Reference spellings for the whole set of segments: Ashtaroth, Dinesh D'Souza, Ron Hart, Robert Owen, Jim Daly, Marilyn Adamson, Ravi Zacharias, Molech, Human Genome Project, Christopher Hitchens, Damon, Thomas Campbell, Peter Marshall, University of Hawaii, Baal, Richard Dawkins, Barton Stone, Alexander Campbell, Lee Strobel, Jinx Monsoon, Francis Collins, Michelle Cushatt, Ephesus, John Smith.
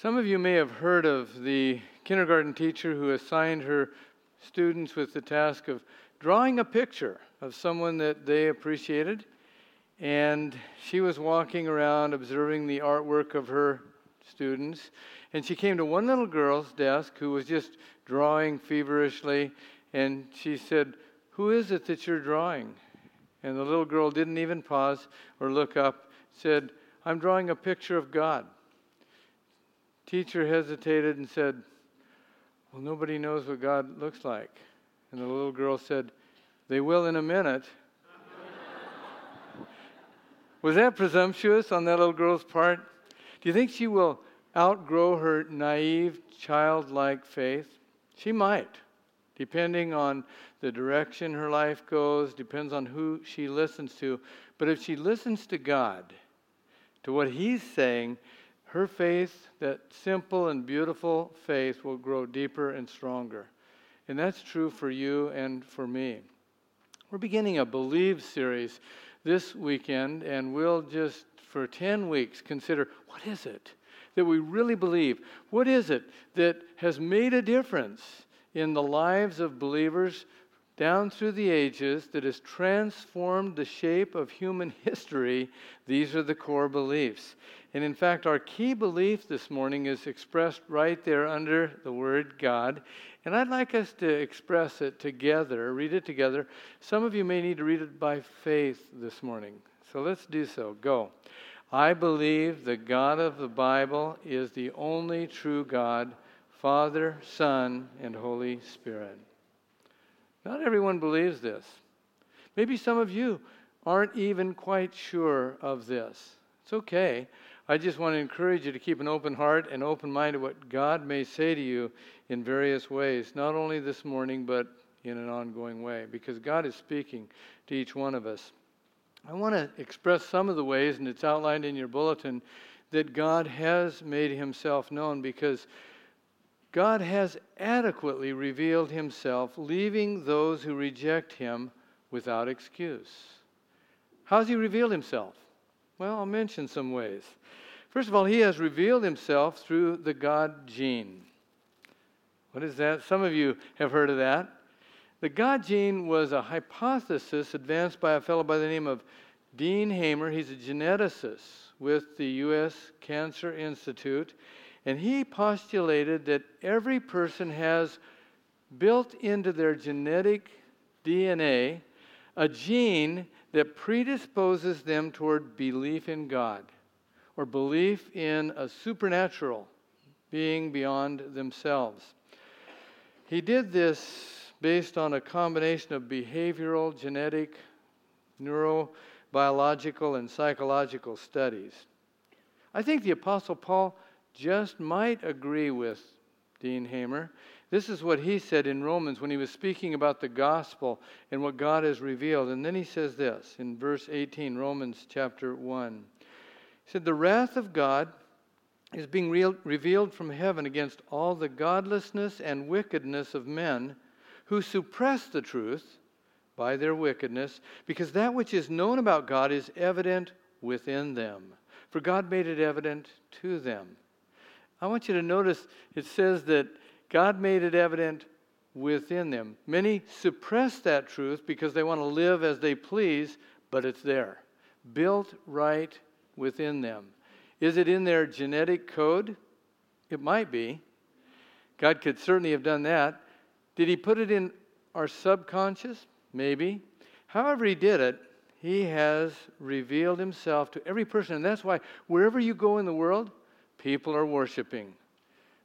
Some of you may have heard of the kindergarten teacher who assigned her students with the task of drawing a picture of someone that they appreciated, and she was walking around observing the artwork of her students, and she came to one little girl's desk who was just drawing feverishly, and she said, "Who is it that you're drawing?" And the little girl didn't even pause or look up, said, "I'm drawing a picture of God." Teacher hesitated and said, "Well, nobody knows what God looks like." And the little girl said, "They will in a minute." Was that presumptuous on that little girl's part? Do you think she will outgrow her naive, childlike faith? She might, depending on the direction her life goes, depends on who she listens to. But if she listens to God, to what He's saying, her faith, that simple and beautiful faith, will grow deeper and stronger. And that's true for you and for me. We're beginning a Believe series this weekend, and we'll just, for 10 weeks, consider, what is it that we really believe? What is it that has made a difference in the lives of believers down through the ages that has transformed the shape of human history? These are the core beliefs. And in fact, our key belief this morning is expressed right there under the word God. And I'd like us to express it together, read it together. Some of you may need to read it by faith this morning. So let's do so. Go. I believe the God of the Bible is the only true God, Father, Son, and Holy Spirit. Not everyone believes this. Maybe some of you aren't even quite sure of this. It's okay. I just want to encourage you to keep an open heart and open mind to what God may say to you in various ways, not only this morning, but in an ongoing way, because God is speaking to each one of us. I want to express some of the ways, and it's outlined in your bulletin, that God has made Himself known, because God has adequately revealed Himself, leaving those who reject Him without excuse. How's He revealed Himself? Well, I'll mention some ways. First of all, He has revealed Himself through the God gene. What is that? Some of you have heard of that. The God gene was a hypothesis advanced by a fellow by the name of Dean Hamer. He's a geneticist with the U.S. Cancer Institute, and he postulated that every person has built into their genetic DNA a gene that predisposes them toward belief in God, or belief in a supernatural being beyond themselves. He did this based on a combination of behavioral, genetic, neurobiological, and psychological studies. I think the Apostle Paul just might agree with Dean Hamer. This is what he said in Romans when he was speaking about the gospel and what God has revealed. And then he says this in verse 18, Romans chapter 1. He said, "The wrath of God is being revealed from heaven against all the godlessness and wickedness of men who suppress the truth by their wickedness, because that which is known about God is evident within them, for God made it evident to them." I want you to notice it says that God made it evident within them. Many suppress that truth because they want to live as they please, but it's there, built right within them. Is it in their genetic code? It might be. God could certainly have done that. Did He put it in our subconscious? Maybe. However He did it, He has revealed Himself to every person. And that's why wherever you go in the world, people are worshiping.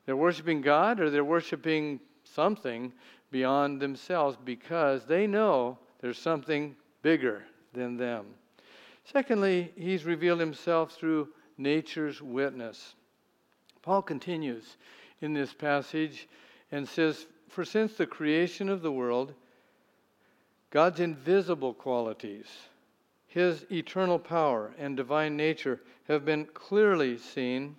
They're worshiping God, or they're worshiping something beyond themselves, because they know there's something bigger than them. Secondly, He's revealed Himself through nature's witness. Paul continues in this passage and says, "For since the creation of the world, God's invisible qualities, His eternal power and divine nature have been clearly seen,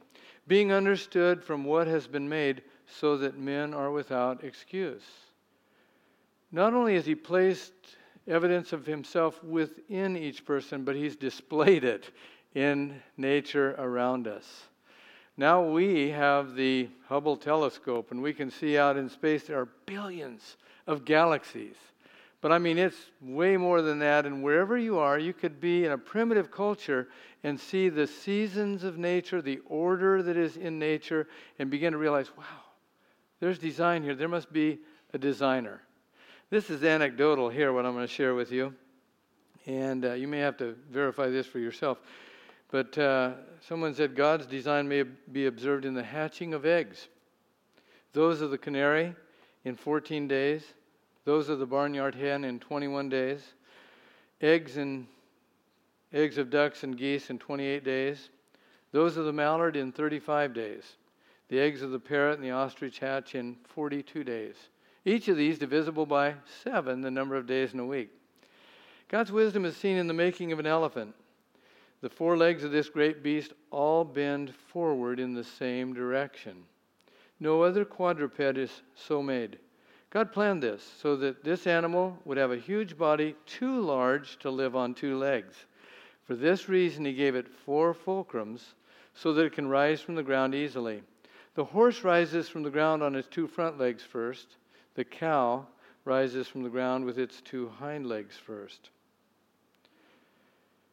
being understood from what has been made, so that men are without excuse." Not only has He placed evidence of Himself within each person, but He's displayed it in nature around us. Now we have the Hubble telescope, and we can see out in space there are billions of galaxies. But I mean, it's way more than that, and wherever you are, you could be in a primitive culture and see the seasons of nature, the order that is in nature, and begin to realize, wow, there's design here. There must be a designer. This is anecdotal here, what I'm going to share with you, and you may have to verify this for yourself. But someone said, God's design may be observed in the hatching of eggs. Those of the canary in 14 days. Those of the barnyard hen in 21 days. Eggs of ducks and geese in 28 days. Those of the mallard in 35 days. The eggs of the parrot and the ostrich hatch in 42 days. Each of these divisible by 7, the number of days in a week. God's wisdom is seen in the making of an elephant. The four legs of this great beast all bend forward in the same direction. No other quadruped is so made. God planned this so that this animal would have a huge body too large to live on two legs. For this reason, he gave it 4 fulcrums so that it can rise from the ground easily. The horse rises from the ground on its 2 front legs first. The cow rises from the ground with its 2 hind legs first.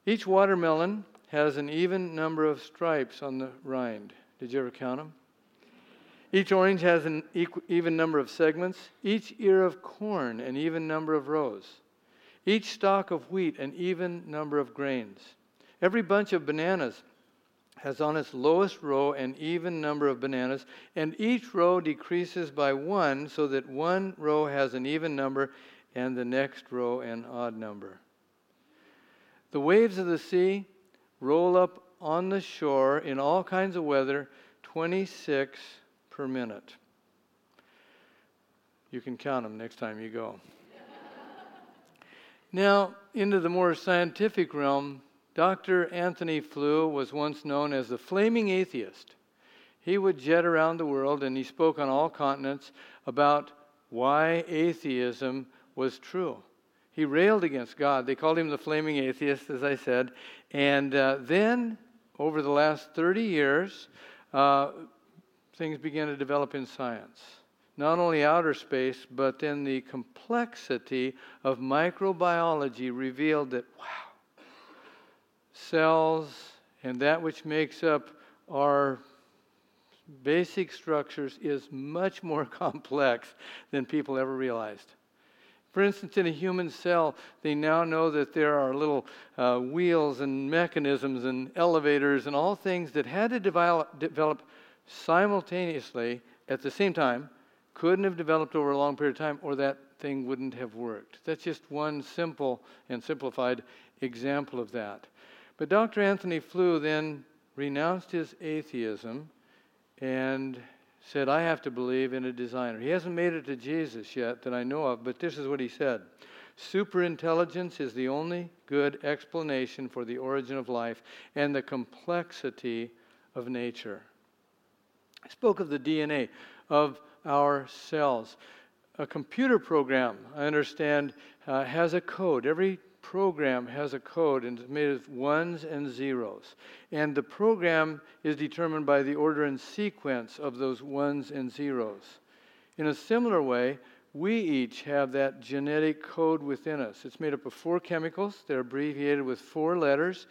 Each watermelon has an even number of stripes on the rind. Did you ever count them? Each orange has an even number of segments. Each ear of corn an even number of rows. Each stalk of wheat an even number of grains. Every bunch of bananas has on its lowest row an even number of bananas, and each row decreases by 1 so that one row has an even number and the next row an odd number. The waves of the sea roll up on the shore in all kinds of weather, 26 per minute. You can count them next time you go. Now, into the more scientific realm, Dr. Anthony Flew was once known as the flaming atheist. He would jet around the world, and he spoke on all continents about why atheism was true. He railed against God. They called him the flaming atheist, as I said. And then, over the last 30 years, things began to develop in science. Not only outer space, but then the complexity of microbiology revealed that, wow, cells and that which makes up our basic structures is much more complex than people ever realized. For instance, in a human cell, they now know that there are little wheels and mechanisms and elevators and all things that had to develop simultaneously at the same time, couldn't have developed over a long period of time, or that thing wouldn't have worked. That's just one simple and simplified example of that. But Dr. Anthony Flew then renounced his atheism and said, I have to believe in a designer. He hasn't made it to Jesus yet that I know of, but this is what he said. Superintelligence is the only good explanation for the origin of life and the complexity of nature. I spoke of the DNA of our cells. A computer program, I understand, has a code. Every program has a code, and it's made of 1s and 0s. And the program is determined by the order and sequence of those 1s and 0s. In a similar way, we each have that genetic code within us. It's made up of 4 chemicals. They're abbreviated with 4 letters.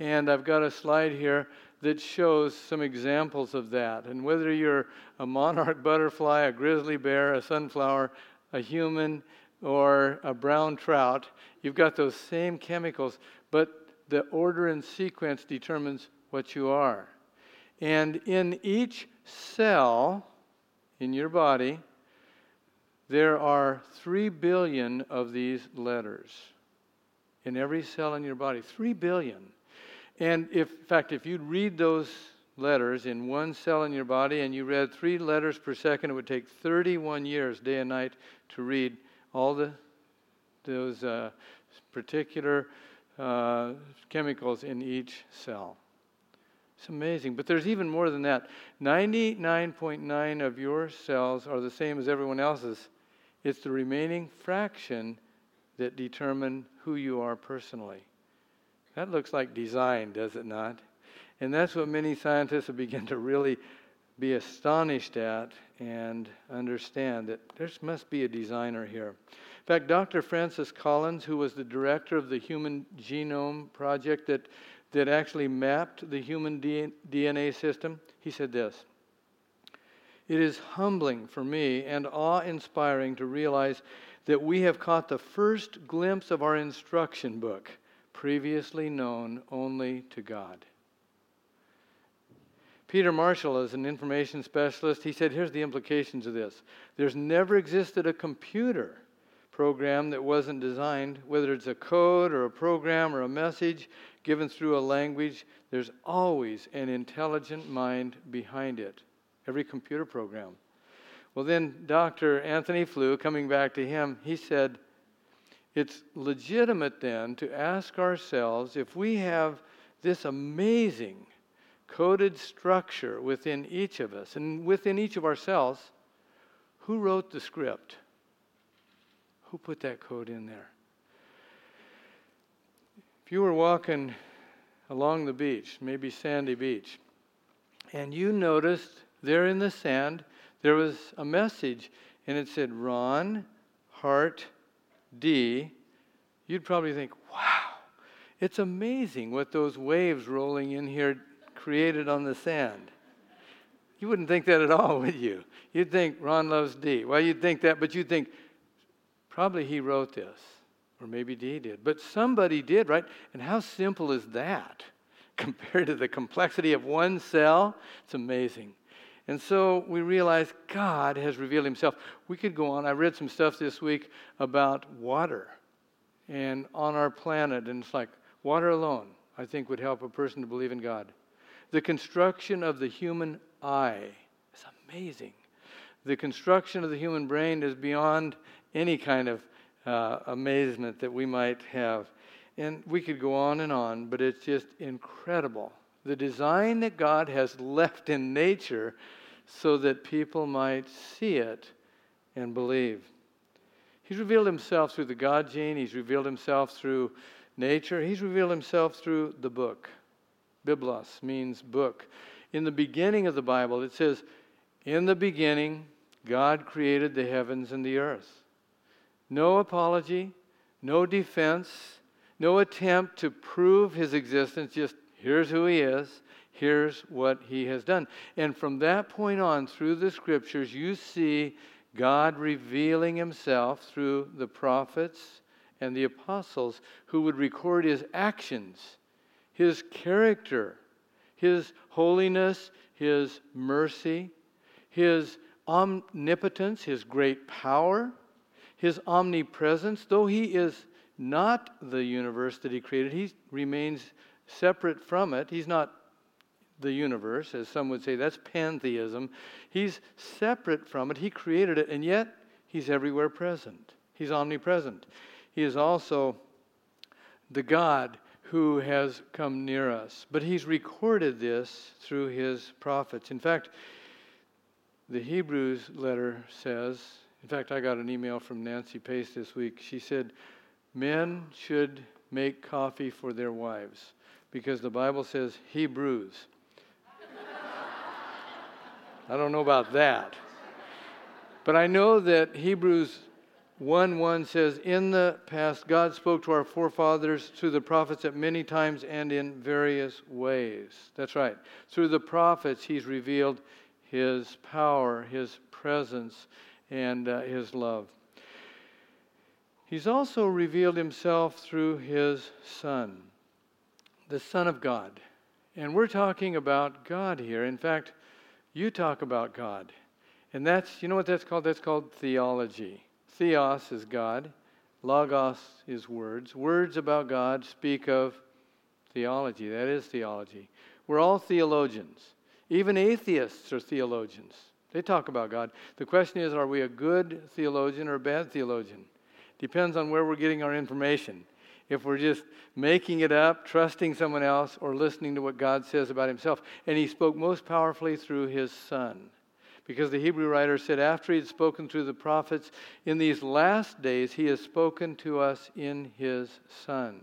And I've got a slide here that shows some examples of that. And whether you're a monarch butterfly, a grizzly bear, a sunflower, a human, or a brown trout, you've got those same chemicals, but the order and sequence determines what you are. And in each cell in your body, there are 3 billion of these letters. In every cell in your body, 3 billion. And in fact, if you read those letters in one cell in your body and you read 3 letters per second, it would take 31 years, day and night, to read all those particular chemicals in each cell. It's amazing, but there's even more than that. 99.9% of your cells are the same as everyone else's. It's the remaining fraction that determine who you are personally. That looks like design, does it not? And that's what many scientists have begun to really be astonished at and understand that there must be a designer here. In fact, Dr. Francis Collins, who was the director of the Human Genome Project that actually mapped the human DNA system, he said this: "It is humbling for me and awe-inspiring to realize that we have caught the first glimpse of our instruction book, previously known only to God." Peter Marshall is an information specialist. He said, here's the implications of this. There's never existed a computer program that wasn't designed, whether it's a code or a program or a message given through a language, there's always an intelligent mind behind it. Every computer program. Well, then Dr. Anthony Flew, coming back to him, he said, it's legitimate then to ask ourselves if we have this amazing coded structure within each of us and within each of ourselves, who wrote the script? Who put that code in there? If you were walking along the beach, maybe Sandy Beach, and you noticed there in the sand, there was a message, and it said, Ron Hart D. You'd probably think, wow, it's amazing what those waves rolling in here created on the sand. You wouldn't think that at all, would you? You'd think Ron loves D. Well, you'd think that, but you'd think, probably he wrote this, or maybe D did. But somebody did, right? And how simple is that compared to the complexity of one cell? It's amazing. And so we realize God has revealed himself. We could go on. I read some stuff this week about water and on our planet. And it's like water alone, I think, would help a person to believe in God. The construction of the human eye is amazing. The construction of the human brain is beyond any kind of amazement that we might have. And we could go on and on, but it's just incredible. The design that God has left in nature so that people might see it and believe. He's revealed himself through the God gene. He's revealed himself through nature. He's revealed himself through the book. Biblos means book. In the beginning of the Bible, it says, in the beginning, God created the heavens and the earth. No apology, no defense, no attempt to prove his existence, just here's who he is. Here's what he has done. And from that point on, through the scriptures, you see God revealing himself through the prophets and the apostles who would record his actions, his character, his holiness, his mercy, his omnipotence, his great power, his omnipresence. Though he is not the universe that he created, he remains separate from it. He's not the universe, as some would say. That's pantheism. He's separate from it. He created it, and yet he's everywhere present. He's omnipresent. He is also the God who has come near us. But he's recorded this through his prophets. In fact, the Hebrews letter says, in fact, I got an email from Nancy Pace this week. She said, men should make coffee for their wives, because the Bible says he brews. I don't know about that. But I know that Hebrews 1:1 says, in the past God spoke to our forefathers through the prophets at many times and in various ways. That's right. Through the prophets he's revealed his power, his presence, and his love. He's also revealed himself through his Son, the Son of God. And we're talking about God here. In fact, you talk about God. And that's, you know what that's called? That's called theology. Theos is God. Logos is words. Words about God speak of theology. That is theology. We're all theologians. Even atheists are theologians. They talk about God. The question is, are we a good theologian or a bad theologian? Depends on where we're getting our information. If we're just making it up, trusting someone else, or listening to what God says about himself. And he spoke most powerfully through his Son. Because the Hebrew writer said, after he had spoken through the prophets, in these last days he has spoken to us in his Son.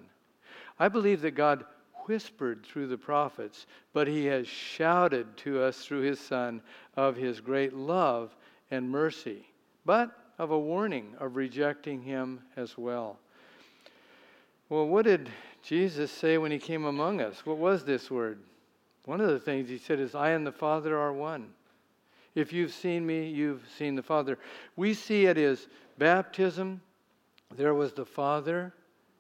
I believe that God whispered through the prophets, but he has shouted to us through his Son of his great love and mercy, but of a warning of rejecting him as well. Well, what did Jesus say when he came among us? What was this word? One of the things he said is, I and the Father are one. If you've seen me, you've seen the Father. We see it as baptism. There was the Father,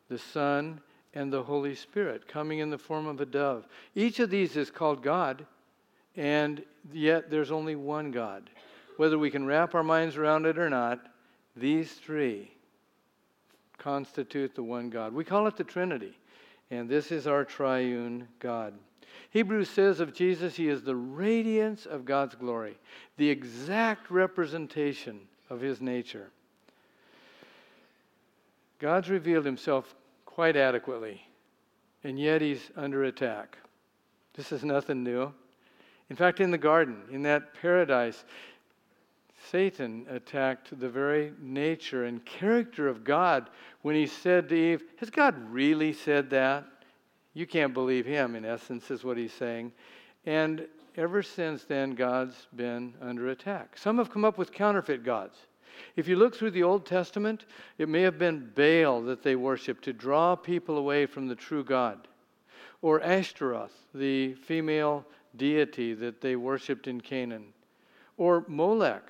the Son, and the Holy Spirit coming in the form of a dove. Each of these is called God, and yet there's only one God. Whether we can wrap our minds around it or not, these three constitute the one God. We call it the Trinity, and this is our triune God. Hebrews says of Jesus, he is the radiance of God's glory, the exact representation of his nature. God's revealed himself quite adequately, and yet he's under attack. This is nothing new. In fact, in the garden, in that paradise, Satan attacked the very nature and character of God when he said to Eve, has God really said that? You can't believe him, in essence, is what he's saying. And ever since then, God's been under attack. Some have come up with counterfeit gods. If you look through the Old Testament, it may have been Baal that they worshiped to draw people away from the true God, or Ashtaroth, the female deity that they worshiped in Canaan, or Molech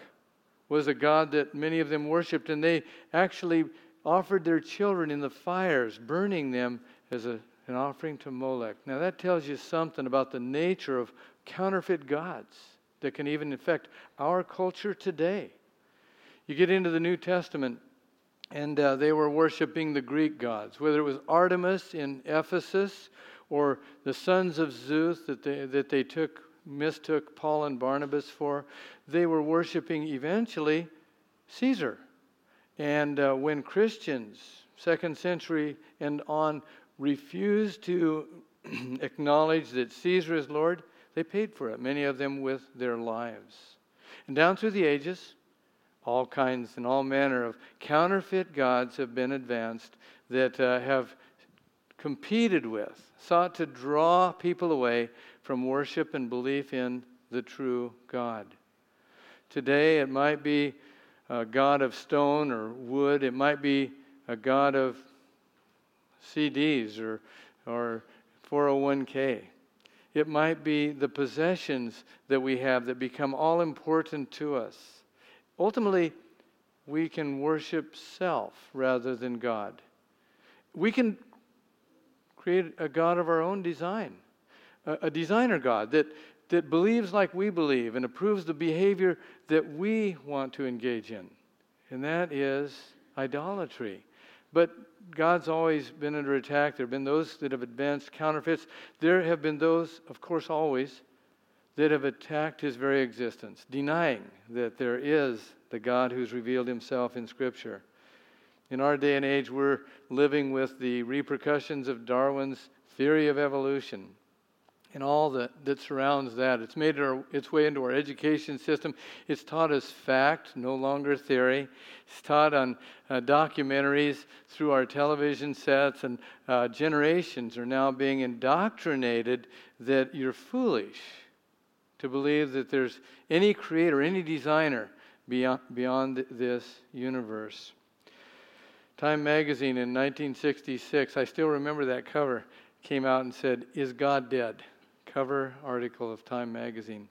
was a god that many of them worshiped, and they actually offered their children in the fires, burning them as an offering to Molech. Now that tells you something about the nature of counterfeit gods that can even affect our culture today. You get into the New Testament, and they were worshiping the Greek gods, whether it was Artemis in Ephesus or the sons of Zeus that they mistook Paul and Barnabas for. They were worshiping eventually Caesar. And when Christians, 2nd century and on, refused to acknowledge that Caesar is Lord, they paid for it, many of them with their lives. And down through the ages, all kinds and all manner of counterfeit gods have been advanced that have competed with, sought to draw people away from worship and belief in the true God. Today it might be a god of stone or wood. It might be a god of CDs or 401k. It might be the possessions that we have that become all important to us. Ultimately, we can worship self rather than God. We can create a God of our own design, a designer God that believes like we believe and approves the behavior that we want to engage in, and that is idolatry. But God's always been under attack. There have been those that have advanced counterfeits. There have been those, of course, always, that have attacked his very existence, denying that there is the God who's revealed himself in Scripture. In our day and age, we're living with the repercussions of Darwin's theory of evolution and all that surrounds that. It's made its way into our education system. It's taught as fact, no longer theory. It's taught on documentaries through our television sets, and generations are now being indoctrinated that you're foolish to believe that there's any creator, any designer beyond this universe. Time magazine in 1966, I still remember that cover, came out and said, "Is God dead?" Cover article of Time magazine.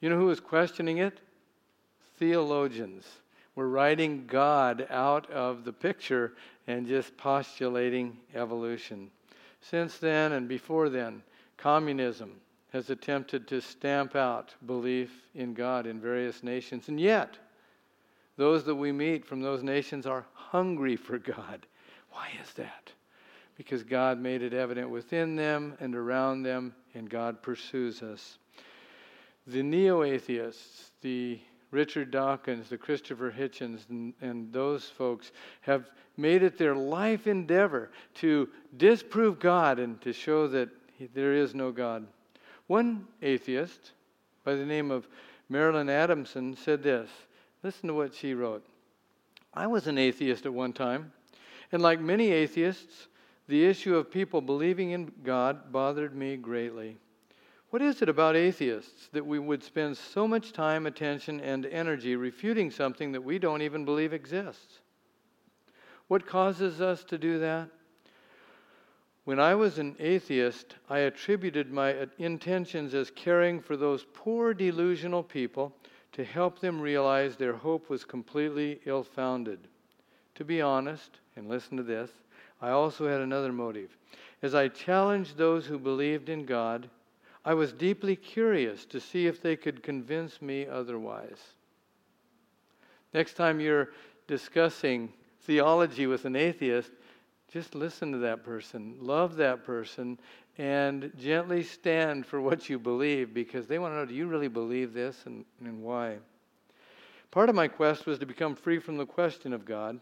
You know who was questioning it? Theologians were writing God out of the picture and just postulating evolution. Since then and before then, communism has attempted to stamp out belief in God in various nations. And yet, those that we meet from those nations are hungry for God. Why is that? Because God made it evident within them and around them, and God pursues us. The neo-atheists, the Richard Dawkins, the Christopher Hitchens, and those folks have made it their life endeavor to disprove God and to show that there is no God. One atheist by the name of Marilyn Adamson said this. Listen to what she wrote. "I was an atheist at one time, and like many atheists, the issue of people believing in God bothered me greatly. What is it about atheists that we would spend so much time, attention, and energy refuting something that we don't even believe exists? What causes us to do that? When I was an atheist, I attributed my intentions as caring for those poor delusional people to help them realize their hope was completely ill-founded. To be honest, and listen to this, I also had another motive. As I challenged those who believed in God, I was deeply curious to see if they could convince me otherwise. Next time you're discussing theology with an atheist, just listen to that person, love that person, and gently stand for what you believe, because they want to know, do you really believe this, and why? Part of my quest was to become free from the question of God.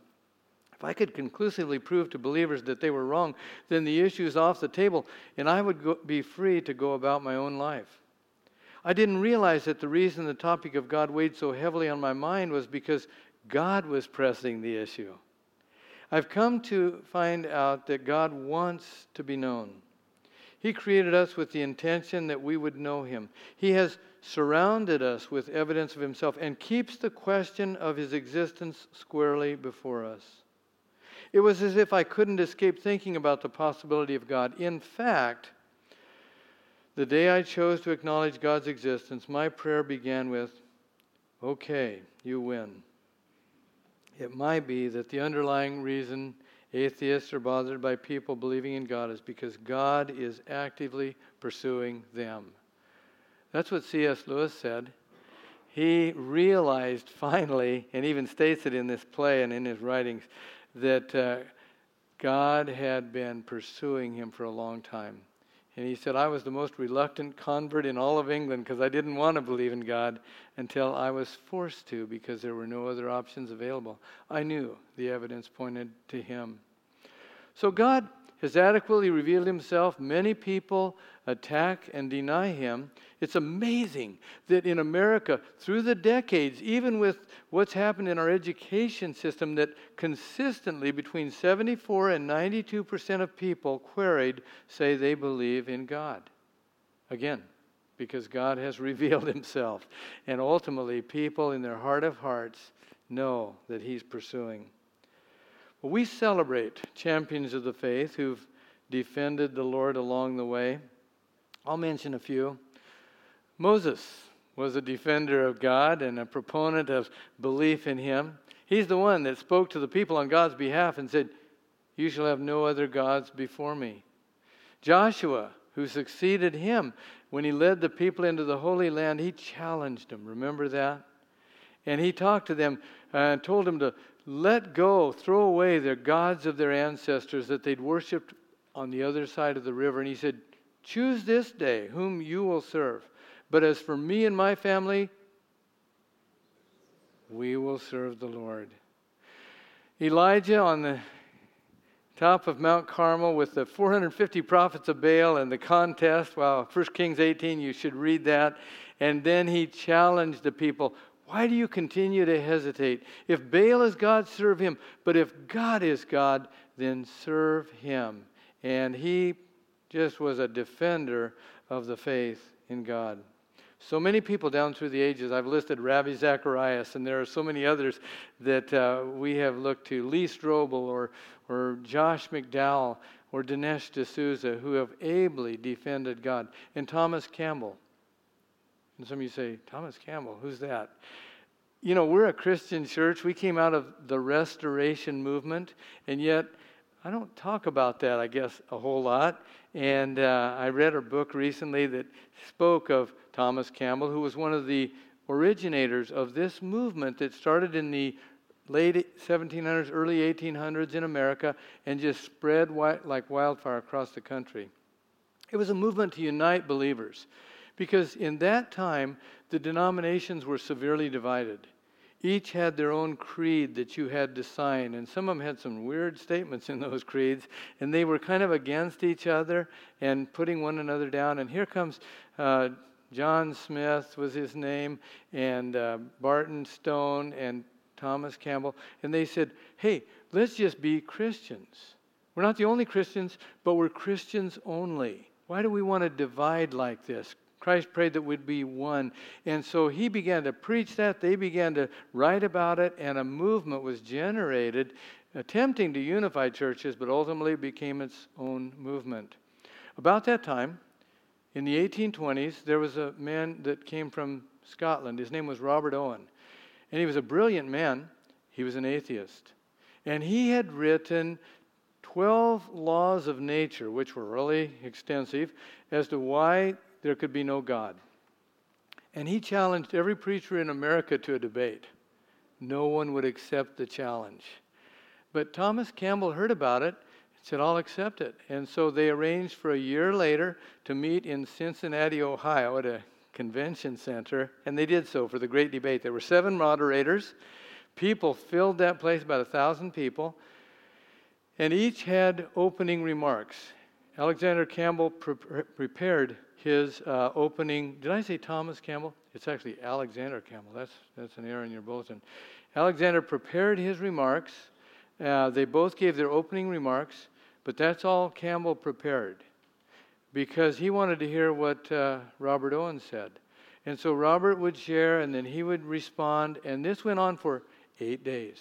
If I could conclusively prove to believers that they were wrong, then the issue is off the table, and I would be free to go about my own life. I didn't realize that the reason the topic of God weighed so heavily on my mind was because God was pressing the issue. I've come to find out that God wants to be known. He created us with the intention that we would know Him. He has surrounded us with evidence of Himself and keeps the question of His existence squarely before us. It was as if I couldn't escape thinking about the possibility of God. In fact, the day I chose to acknowledge God's existence, my prayer began with, "Okay, you win." It might be that the underlying reason atheists are bothered by people believing in God is because God is actively pursuing them. That's what C.S. Lewis said. He realized finally, and even states it in this play and in his writings, that God had been pursuing him for a long time. And he said, I was the most reluctant convert in all of England because I didn't want to believe in God until I was forced to because there were no other options available. I knew the evidence pointed to Him. So God has adequately revealed Himself. Many people attack and deny Him. It's amazing that in America, through the decades, even with what's happened in our education system, that consistently between 74 and 92% of people queried say they believe in God. Again, because God has revealed Himself. And ultimately, people in their heart of hearts know that He's pursuing. Well, we celebrate champions of the faith who've defended the Lord along the way. I'll mention a few. Moses was a defender of God and a proponent of belief in Him. He's the one that spoke to the people on God's behalf and said, "You shall have no other gods before me." Joshua, who succeeded him when he led the people into the Holy Land, he challenged them. Remember that? And he talked to them and told them to let go, throw away their gods of their ancestors that they'd worshipped on the other side of the river. And he said, choose this day whom you will serve. But as for me and my family, we will serve the Lord. Elijah on the top of Mount Carmel with the 450 prophets of Baal and the contest. Wow, 1 Kings 18, you should read that. And then he challenged the people. Why do you continue to hesitate? If Baal is God, serve him. But if God is God, then serve Him. And he just was a defender of the faith in God. So many people down through the ages. I've listed Ravi Zacharias, and there are so many others that we have looked to. Lee Strobel or Josh McDowell or Dinesh D'Souza, who have ably defended God. And Thomas Campbell. And some of you say, Thomas Campbell, who's that? You know, we're a Christian church. We came out of the Restoration movement, and yet I don't talk about that, I guess, a whole lot. And I read a book recently that spoke of Thomas Campbell, who was one of the originators of this movement that started in the late 1700s, early 1800s in America and just spread like wildfire across the country. It was a movement to unite believers. Because in that time, the denominations were severely divided. Each had their own creed that you had to sign, and some of them had some weird statements in those creeds, and they were kind of against each other and putting one another down. And here comes John Smith was his name, and Barton Stone and Thomas Campbell, and they said, hey, let's just be Christians. We're not the only Christians, but we're Christians only. Why do we want to divide like this? Christ prayed that we'd be one. And so he began to preach that. They began to write about it, and a movement was generated attempting to unify churches, but ultimately became its own movement. About that time, in the 1820s, there was a man that came from Scotland. His name was Robert Owen, and he was a brilliant man. He was an atheist, and he had written 12 laws of nature, which were really extensive, as to why there could be no God. And he challenged every preacher in America to a debate. No one would accept the challenge. But Thomas Campbell heard about it and said, I'll accept it. And so they arranged for a year later to meet in Cincinnati, Ohio at a convention center, and they did so for the great debate. There were 7 moderators. People filled that place, about 1,000 people, and each had opening remarks. Alexander Campbell prepared his opening. Did I say Thomas Campbell? It's actually Alexander Campbell. That's an error in your bulletin. Alexander prepared his remarks. They both gave their opening remarks, but that's all Campbell prepared because he wanted to hear what Robert Owen said. And so Robert would share, and then he would respond, and this went on for 8 days.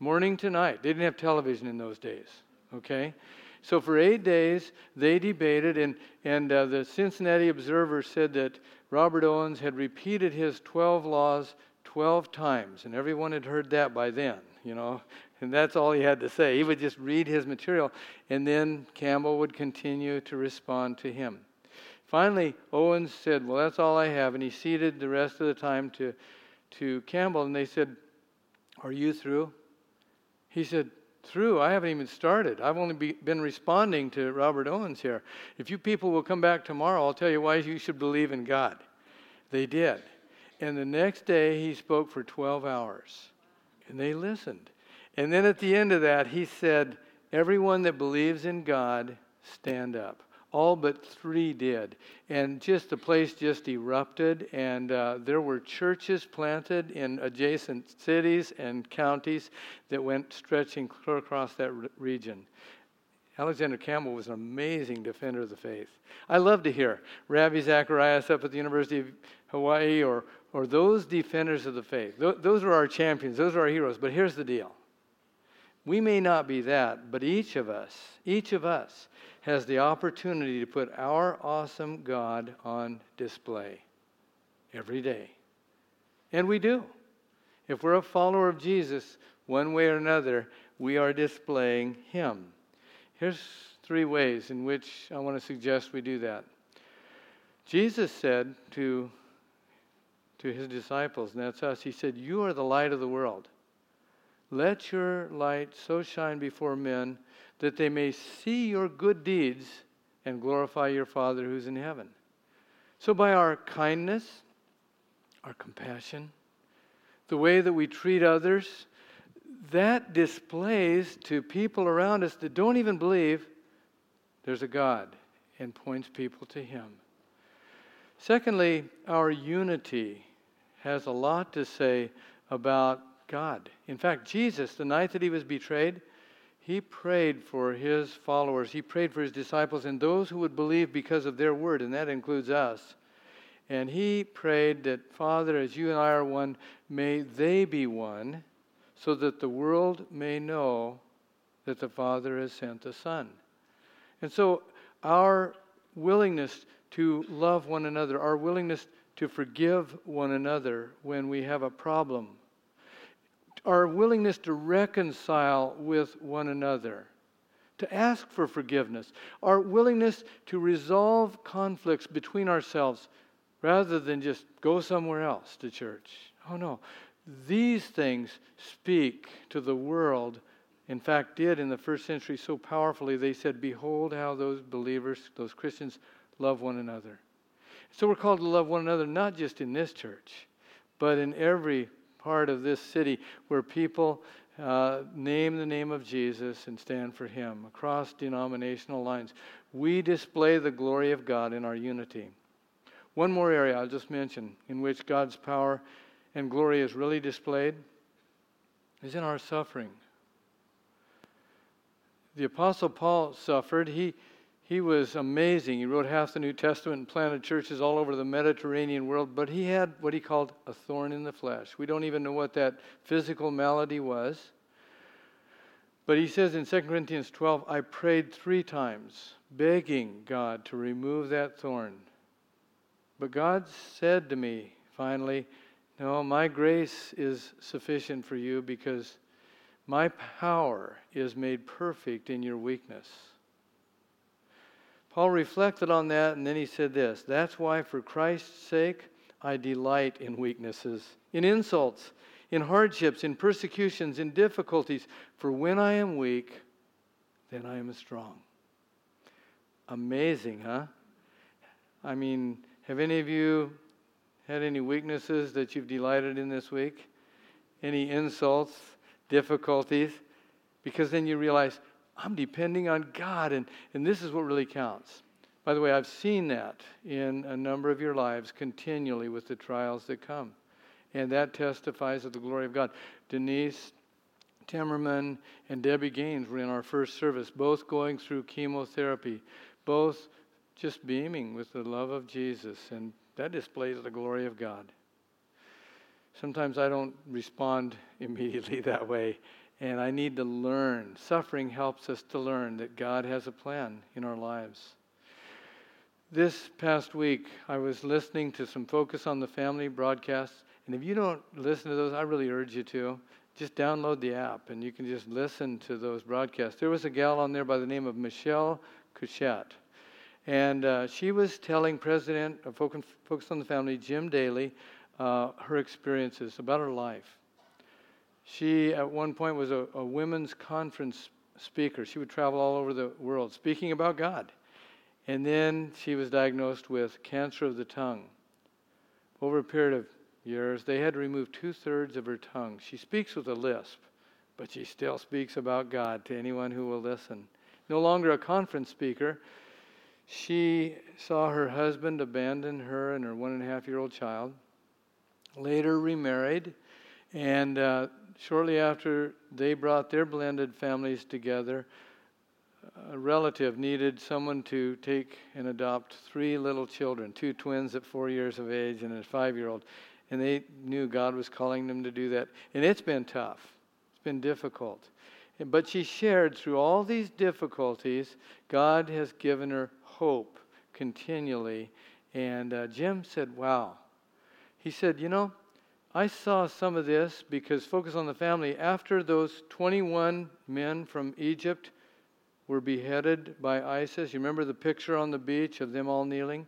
Morning to night. They didn't have television in those days, okay? So for 8 days, they debated, and the Cincinnati Observer said that Robert Owens had repeated his 12 laws 12 times, and everyone had heard that by then, you know, and that's all he had to say. He would just read his material, and then Campbell would continue to respond to him. Finally, Owens said, well, that's all I have, and he ceded the rest of the time to Campbell, and they said, are you through? He said, through. I haven't even started. I've only been responding to Robert Owens here. If you people will come back tomorrow, I'll tell you why you should believe in God. They did. And the next day, he spoke for 12 hours. And they listened. And then at the end of that, he said, everyone that believes in God, stand up. All but 3 did. And just the place just erupted, and there were churches planted in adjacent cities and counties that went stretching clear across that region. Alexander Campbell was an amazing defender of the faith. I love to hear Ravi Zacharias up at the University of Hawaii or those defenders of the faith. Those are our champions. Those are our heroes. But here's the deal. We may not be that, but each of us has the opportunity to put our awesome God on display every day. And we do. If we're a follower of Jesus, one way or another, we are displaying him. Here's 3 ways in which I want to suggest we do that. Jesus said to his disciples, and that's us, he said, you are the light of the world. Let your light so shine before men that they may see your good deeds and glorify your Father who's in heaven. So by our kindness, our compassion, the way that we treat others, that displays to people around us that don't even believe there's a God and points people to him. Secondly, our unity has a lot to say about God. In fact, Jesus, the night that he was betrayed, he prayed for his followers. He prayed for his disciples and those who would believe because of their word, and that includes us. And he prayed that, Father, as you and I are one, may they be one, so that the world may know that the Father has sent the Son. And so our willingness to love one another, our willingness to forgive one another when we have a problem, our willingness to reconcile with one another, to ask for forgiveness, our willingness to resolve conflicts between ourselves rather than just go somewhere else to church. Oh no, these things speak to the world, in fact did in the first century so powerfully, they said, behold how those believers, those Christians, love one another. So we're called to love one another, not just in this church, but in every part of this city where people name the name of Jesus and stand for him across denominational lines. We display the glory of God in our unity. One more area I'll just mention in which God's power and glory is really displayed is in our suffering. the Apostle Paul suffered. He was amazing. He wrote half the New Testament and planted churches all over the Mediterranean world, but he had what he called a thorn in the flesh. We don't even know what that physical malady was. But he says in 2 Corinthians 12, I prayed 3 times, begging God to remove that thorn. But God said to me, finally, no, my grace is sufficient for you because my power is made perfect in your weakness. Paul reflected on that, and then he said this, that's why for Christ's sake I delight in weaknesses, in insults, in hardships, in persecutions, in difficulties. For when I am weak, then I am strong. Amazing, huh? I mean, have any of you had any weaknesses that you've delighted in this week? Any insults, difficulties? Because then you realize, I'm depending on God, and this is what really counts. By the way, I've seen that in a number of your lives continually with the trials that come. And that testifies of the glory of God. Denise Timmerman and Debbie Gaines were in our first service, both going through chemotherapy, both just beaming with the love of Jesus, and that displays the glory of God. Sometimes I don't respond immediately that way, and I need to learn. Suffering helps us to learn that God has a plan in our lives. This past week, I was listening to some Focus on the Family broadcasts, and if you don't listen to those, I really urge you to. Just download the app, and you can just listen to those broadcasts. There was a gal on there by the name of Michelle Cushatt, and she was telling President of Focus on the Family, Jim Daly, her experiences about her life. She, at one point, was a women's conference speaker. She would travel all over the world speaking about God. And then she was diagnosed with cancer of the tongue. Over a period of years, they had to remove 2/3 of her tongue. She speaks with a lisp, but she still speaks about God to anyone who will listen. No longer a conference speaker, she saw her husband abandon her and her 1.5-year-old child, later remarried, and shortly after they brought their blended families together, a relative needed someone to take and adopt 3 little children, 2 twins at 4 years of age and a 5-year-old. And they knew God was calling them to do that. And it's been tough. It's been difficult. But she shared through all these difficulties, God has given her hope continually. And Jim said, wow. He said, you know, I saw some of this because Focus on the Family, after those 21 men from Egypt were beheaded by ISIS. You remember the picture on the beach of them all kneeling?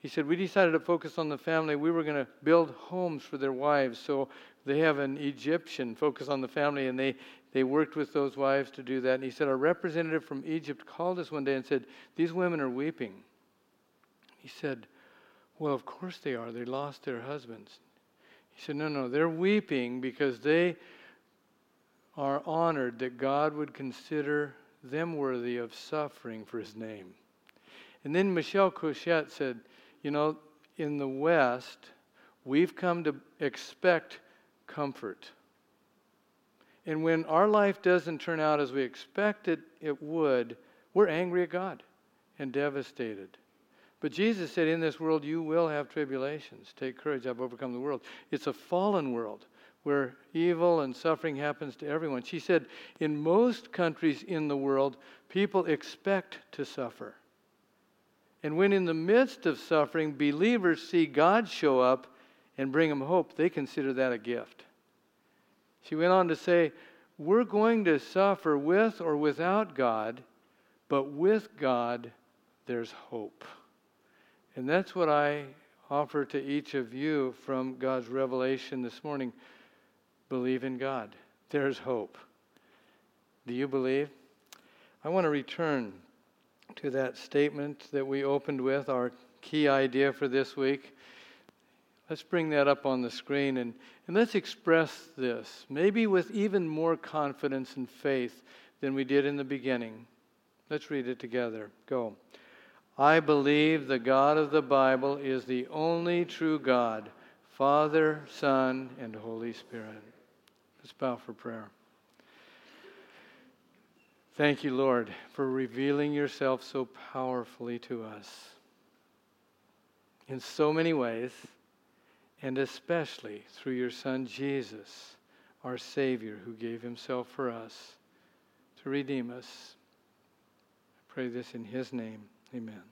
He said, we decided to Focus on the Family. We were going to build homes for their wives. So they have an Egyptian Focus on the Family, and they worked with those wives to do that. And he said, our representative from Egypt called us one day and said, these women are weeping. He said, well, of course they are. They lost their husbands. He said, no, they're weeping because they are honored that God would consider them worthy of suffering for his name. And then Michelle Cushatt said, you know, in the West, we've come to expect comfort. And when our life doesn't turn out as we expect it would, we're angry at God and devastated. But Jesus said, in this world, you will have tribulations. Take courage, I've overcome the world. It's a fallen world where evil and suffering happens to everyone. She said, in most countries in the world, people expect to suffer. And when in the midst of suffering, believers see God show up and bring them hope, they consider that a gift. She went on to say, we're going to suffer with or without God, but with God, there's hope. And that's what I offer to each of you from God's revelation this morning. Believe in God. There's hope. Do you believe? I want to return to that statement that we opened with, our key idea for this week. Let's bring that up on the screen and let's express this, maybe with even more confidence and faith than we did in the beginning. Let's read it together. Go. I believe the God of the Bible is the only true God, Father, Son, and Holy Spirit. Let's bow for prayer. Thank you, Lord, for revealing yourself so powerfully to us in so many ways, and especially through your Son, Jesus, our Savior, who gave himself for us to redeem us. I pray this in his name. Amen.